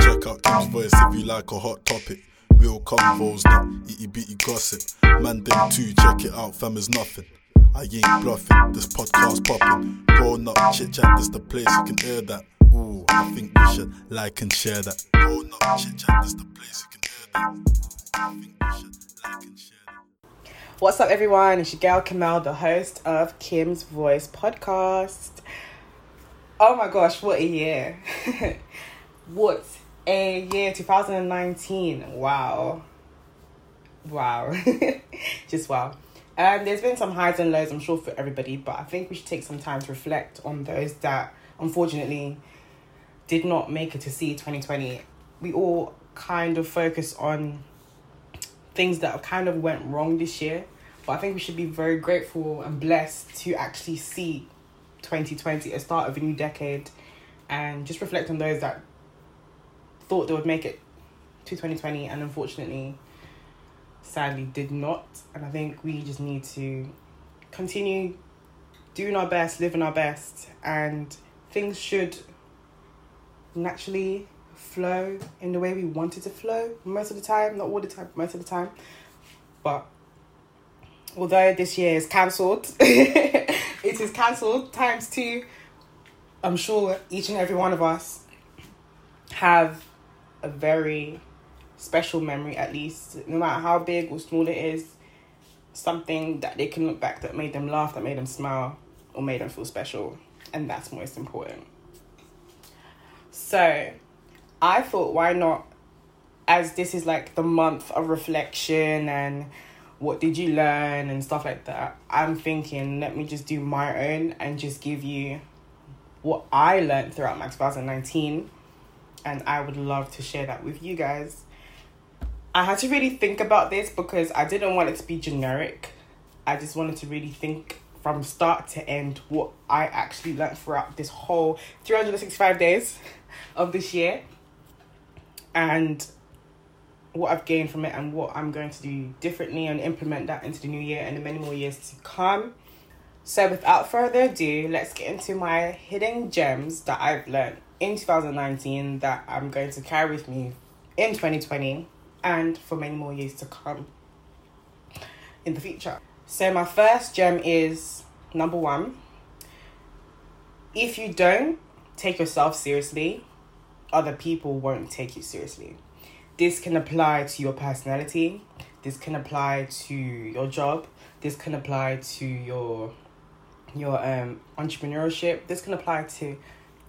Check out Kim's Voice if you like a hot topic. Real convos, not itty bitty gossip. Man, them too, check it out, fam is nothing. I ain't bluffing, this podcast popping. Grown up chit chat, this the place you can hear that. Ooh, I think we should like and share that. Grown up chit chat, this the place you can hear that. I think we should like and share that. What's up, everyone? It's your girl Kamel, the host of Kim's Voice Podcast. Oh my gosh, what a year! What a year, 2019. Wow, just wow. There's been some highs and lows, I'm sure, for everybody, but I think we should take some time to reflect on those that unfortunately did not make it to see 2020. We all kind of focus on things that kind of went wrong this year, but I think we should be very grateful and blessed to actually see 2020, a start of a new decade, and just reflect on those that thought they would make it to 2020 and unfortunately sadly did not. And I think we just need to continue doing our best, living our best, and things should naturally flow in the way we want it to flow most of the time, not all the time, most of the time. But although this year is cancelled, it is cancelled times two. I'm sure each and every one of us have a very special memory, at least, no matter how big or small it is, something that they can look back that made them laugh, that made them smile, or made them feel special. And that's most important. So I thought, why not, as this is like the month of reflection and what did you learn and stuff like that, I'm thinking, let me just do my own and just give you what I learned throughout my 2019. And I would love to share that with you guys. I had to really think about this because I didn't want it to be generic. I just wanted to really think from start to end what I actually learned throughout this whole 365 days of this year, and what I've gained from it and what I'm going to do differently and implement that into the new year and the many more years to come. So without further ado, let's get into my hidden gems that I've learned in 2019 that I'm going to carry with me in 2020 and for many more years to come in the future. So my first gem is, number one, if you don't take yourself seriously, other people won't take you seriously. This can apply to your personality. This can apply to your job. This can apply to your entrepreneurship. This can apply to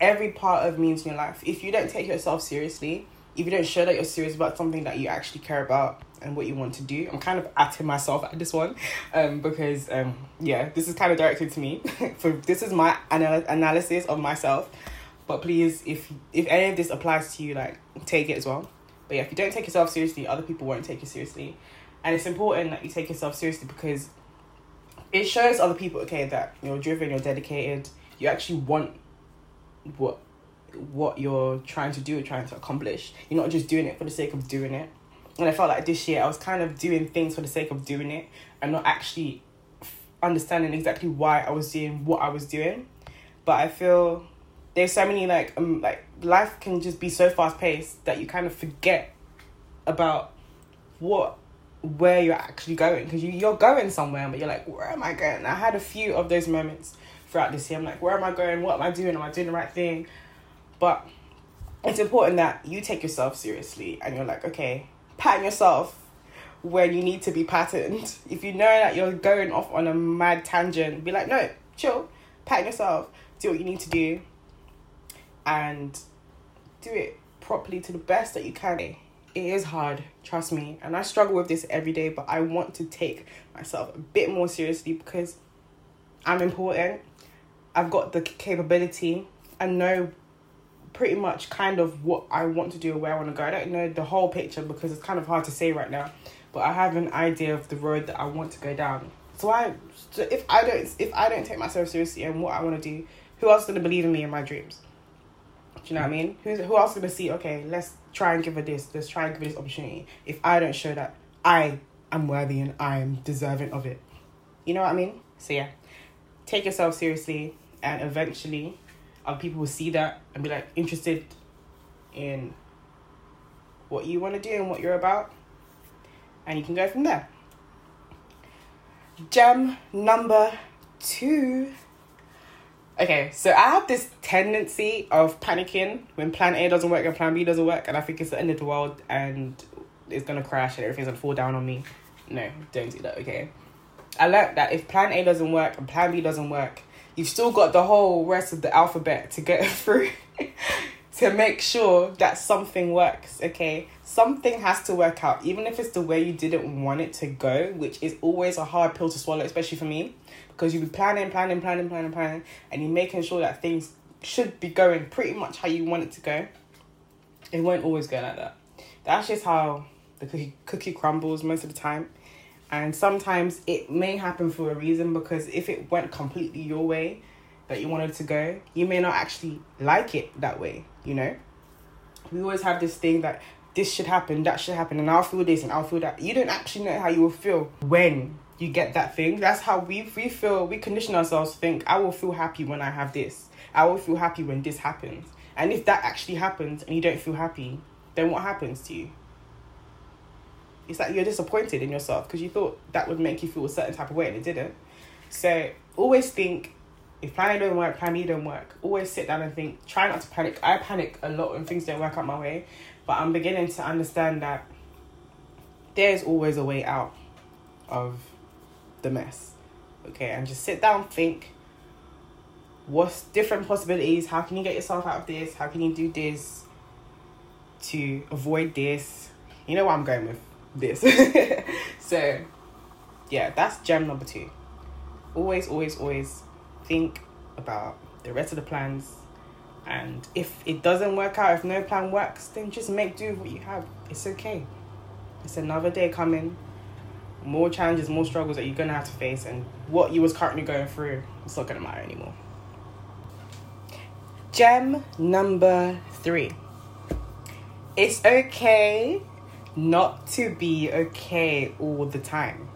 every part of means in your life. If you don't take yourself seriously, if you don't show that you're serious about something that you actually care about and what you want to do. I'm kind of atting myself at this one because, yeah, this is kind of directed to me. For this is my analysis of myself. But please, if any of this applies to you, like, take it as well. But yeah, if you don't take yourself seriously, other people won't take you seriously. And it's important that you take yourself seriously because it shows other people, okay, that you're driven, you're dedicated, you actually want what you're trying to do, trying to accomplish. You're not just doing it for the sake of doing it. And I felt like this year I was kind of doing things for the sake of doing it and not actually understanding exactly why I was doing what I was doing. But I feel there's so many, like life can just be so fast paced that you kind of forget about where you're actually going, because you're going somewhere, but you're like, where am I going? And I had a few of those moments throughout this year. I'm like, where am I going? What am I doing? Am I doing the right thing? But it's important that you take yourself seriously and you're like, okay, pattern yourself when you need to be patterned. If you know that you're going off on a mad tangent, be like, no, chill, pattern yourself, do what you need to do. And do it properly to the best that you can. It is hard, trust me. And I struggle with this every day, but I want to take myself a bit more seriously because I'm important. I've got the capability. I know pretty much kind of what I want to do and where I want to go. I don't know the whole picture because it's kind of hard to say right now. But I have an idea of the road that I want to go down. So if I don't take myself seriously and what I want to do, who else is going to believe in me and my dreams? Do you know what I mean? Who else is going to see, okay, let's try and give her this. Let's try and give her this opportunity. If I don't show that I am worthy and I am deserving of it. You know what I mean? So yeah, take yourself seriously and eventually other people will see that and be like interested in what you want to do and what you're about, and you can go from there. Gem number 2. Okay, so I have this tendency of panicking when plan A doesn't work and plan B doesn't work, and I think it's the end of the world and it's gonna crash and everything's gonna fall down on me. No, don't do that, okay? I learned that if plan A doesn't work and plan B doesn't work, you've still got the whole rest of the alphabet to get through to make sure that something works, okay? Something has to work out, even if it's the way you didn't want it to go, which is always a hard pill to swallow, especially for me, because you'll be planning, and you're making sure that things should be going pretty much how you want it to go. It won't always go like that. That's just how the cookie crumbles most of the time. And sometimes it may happen for a reason, because if it went completely your way that you wanted to go, you may not actually like it that way, you know? We always have this thing that this should happen, that should happen, and I'll feel this and I'll feel that. You don't actually know how you will feel when you get that thing. That's how we feel. We condition ourselves to think, I will feel happy when I have this. I will feel happy when this happens. And if that actually happens and you don't feel happy, then what happens to you? It's like you're disappointed in yourself because you thought that would make you feel a certain type of way and it didn't. So always think, if plan A don't work, plan B don't work. Always sit down and think. Try not to panic. I panic a lot when things don't work out my way, but I'm beginning to understand that there's always a way out of the mess. Okay, and just sit down, think, what's different possibilities? How can you get yourself out of this? How can you do this to avoid this? You know where I'm going with this. So, yeah, that's gem number 2. Always think about the rest of the plans. And if it doesn't work out, if no plan works, then just make do with what you have. It's okay. It's another day coming. More challenges, more struggles that you're going to have to face. And what you was currently going through, it's not going to matter anymore. Gem number 3. It's okay not to be okay all the time.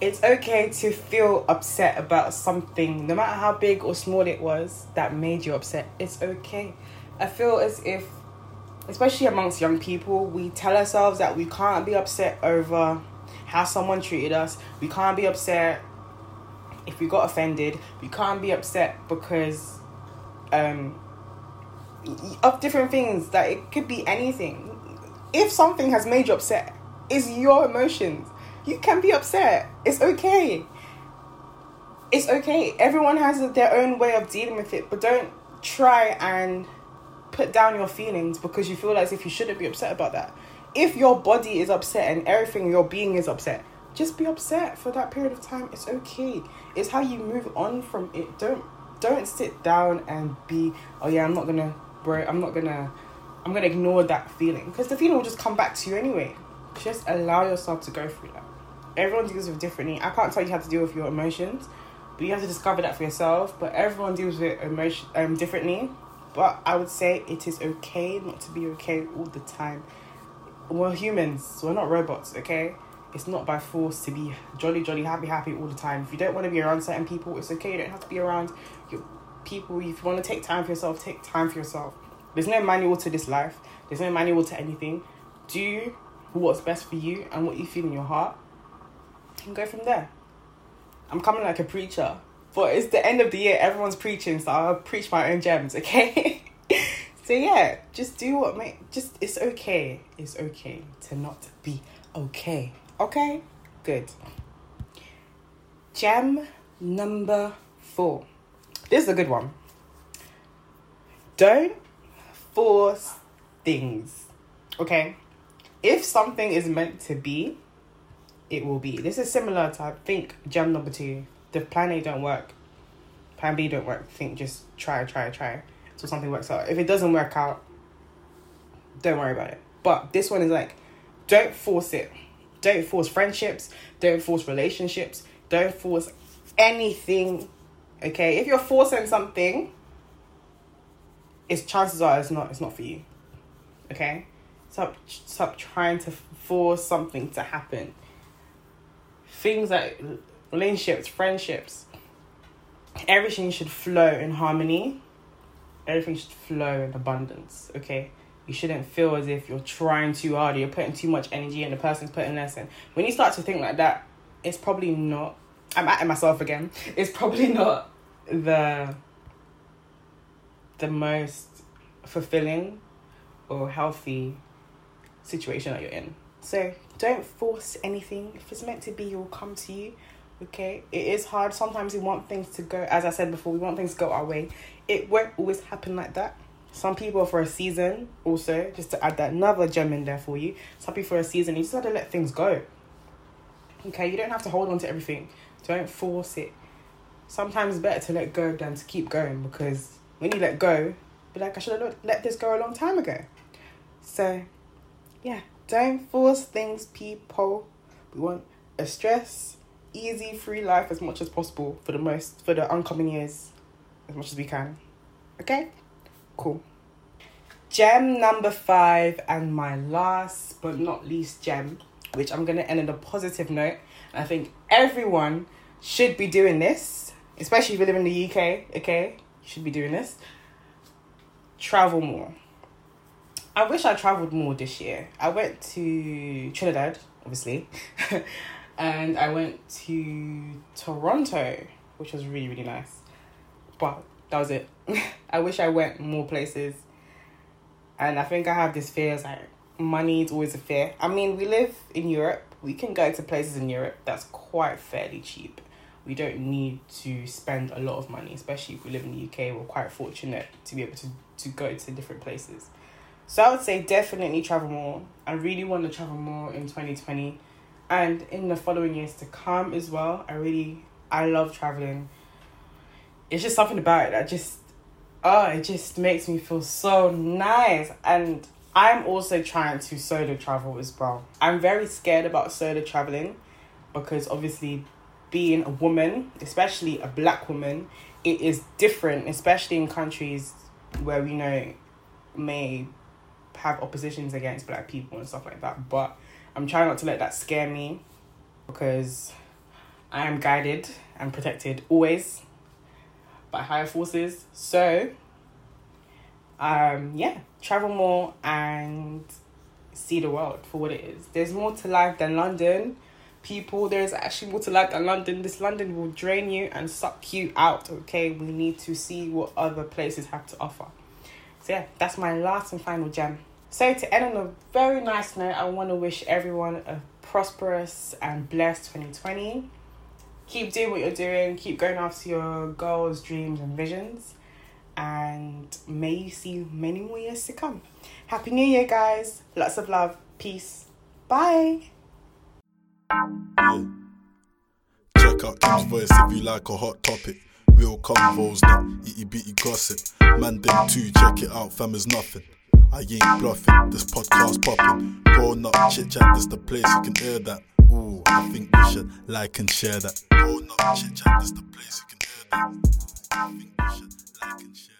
It's okay to feel upset about something, no matter how big or small it was that made you upset. It's okay. I feel as if, especially amongst young people, we tell ourselves that we can't be upset over how someone treated us. We can't be upset if we got offended. We can't be upset because of different things, that it could be anything. If something has made you upset, it's your emotions. You can be upset. It's okay. It's okay. Everyone has their own way of dealing with it, but don't try and put down your feelings because you feel as if you shouldn't be upset about that. If your body is upset and everything, your being is upset, just be upset for that period of time. It's okay. It's how you move on from it. Don't sit down and be, oh yeah, I'm going to ignore that feeling. Because the feeling will just come back to you anyway. Just allow yourself to go through that. Everyone deals with it differently. I can't tell you how to deal with your emotions, but you have to discover that for yourself. But everyone deals with it differently. But I would say it is okay not to be okay all the time. We're humans. We're not robots, okay? It's not by force to be jolly, happy all the time. If you don't want to be around certain people, it's okay. You don't have to be around your people. If you want to take time for yourself, take time for yourself. There's no manual to this life. There's no manual to anything. Do what's best for you and what you feel in your heart and go from there. I'm coming like a preacher, but it's the end of the year. Everyone's preaching, so I'll preach my own gems, okay? So yeah, just do what it's okay. It's okay to not be okay. Okay? Good. Gem number 4. This is a good one. Don't force things, okay? If something is meant to be, it will be. This is similar to, I think, gem number 2. The plan A don't work, plan B don't work. Think just try till something works out. If it doesn't work out, don't worry about it. But this one is like, don't force it. Don't force friendships. Don't force relationships. Don't force anything, okay? If you're forcing something, chances are it's not for you, okay? Stop trying to force something to happen. Things like relationships, friendships, everything should flow in harmony Everything should flow in abundance, okay? You shouldn't feel as if you're trying too hard or you're putting too much energy and the person's putting less in. When you start to think like that, it's probably not... I'm at it myself again. It's probably not the most fulfilling or healthy situation that you're in. So don't force anything. If it's meant to be, it will come to you, okay? It is hard. Sometimes we want things to go, as I said before, we want things to go our way. It won't always happen like that. Some people for a season, also, just to add that another gem in there for you, some people for a season, you just have to let things go. Okay, you don't have to hold on to everything. Don't force it. Sometimes it's better to let go than to keep going, because when you let go, be like, I should have let this go a long time ago. So, yeah, don't force things, people. We want a stress, easy, free life as much as possible for the oncoming years, as much as we can. Okay? Cool. Gem number 5, and my last but not least gem, which I'm going to end on a positive note. I think everyone should be doing this, especially if you live in the UK, okay? You should be doing this. Travel more. I wish I travelled more this year. I went to Trinidad, obviously, and I went to Toronto, which was really, really nice. But that was it. I wish I went more places. And I think I have this fear, like, money is always a fear. I mean, we live in Europe. We can go to places in Europe that's quite fairly cheap. We don't need to spend a lot of money, especially if we live in the UK. We're quite fortunate to be able to go to different places. So I would say definitely travel more. I really want to travel more in 2020 and in the following years to come as well. I love traveling. It's just something about it that just, it just makes me feel so nice. And I'm also trying to solo travel as well. I'm very scared about solo traveling because obviously being a woman, especially a black woman, it is different, especially in countries where we know may have oppositions against black people and stuff like that. But I'm trying not to let that scare me because I am guided and protected always by higher forces. So, yeah, travel more and see the world for what it is. There's more to life than London. People, there's actually more to life than London. This London will drain you and suck you out, okay? We need to see what other places have to offer. So yeah, that's my last and final gem. So to end on a very nice note, I want to wish everyone a prosperous and blessed 2020. Keep doing what you're doing. Keep going after your goals, dreams, and visions. And may you see many more years to come. Happy New Year, guys. Lots of love. Peace. Bye. Yeah. Check out Kim's Voice if you like a hot topic. Real convos, not itty bitty gossip. Man, them too, check it out, fam, is nothing. I ain't bluffing, this podcast popping. Grown up chit chat, this the place you can hear that. Ooh, I think we should like and share that. Grown up chit chat, this the place you can hear that. Ooh, I think we should like and share.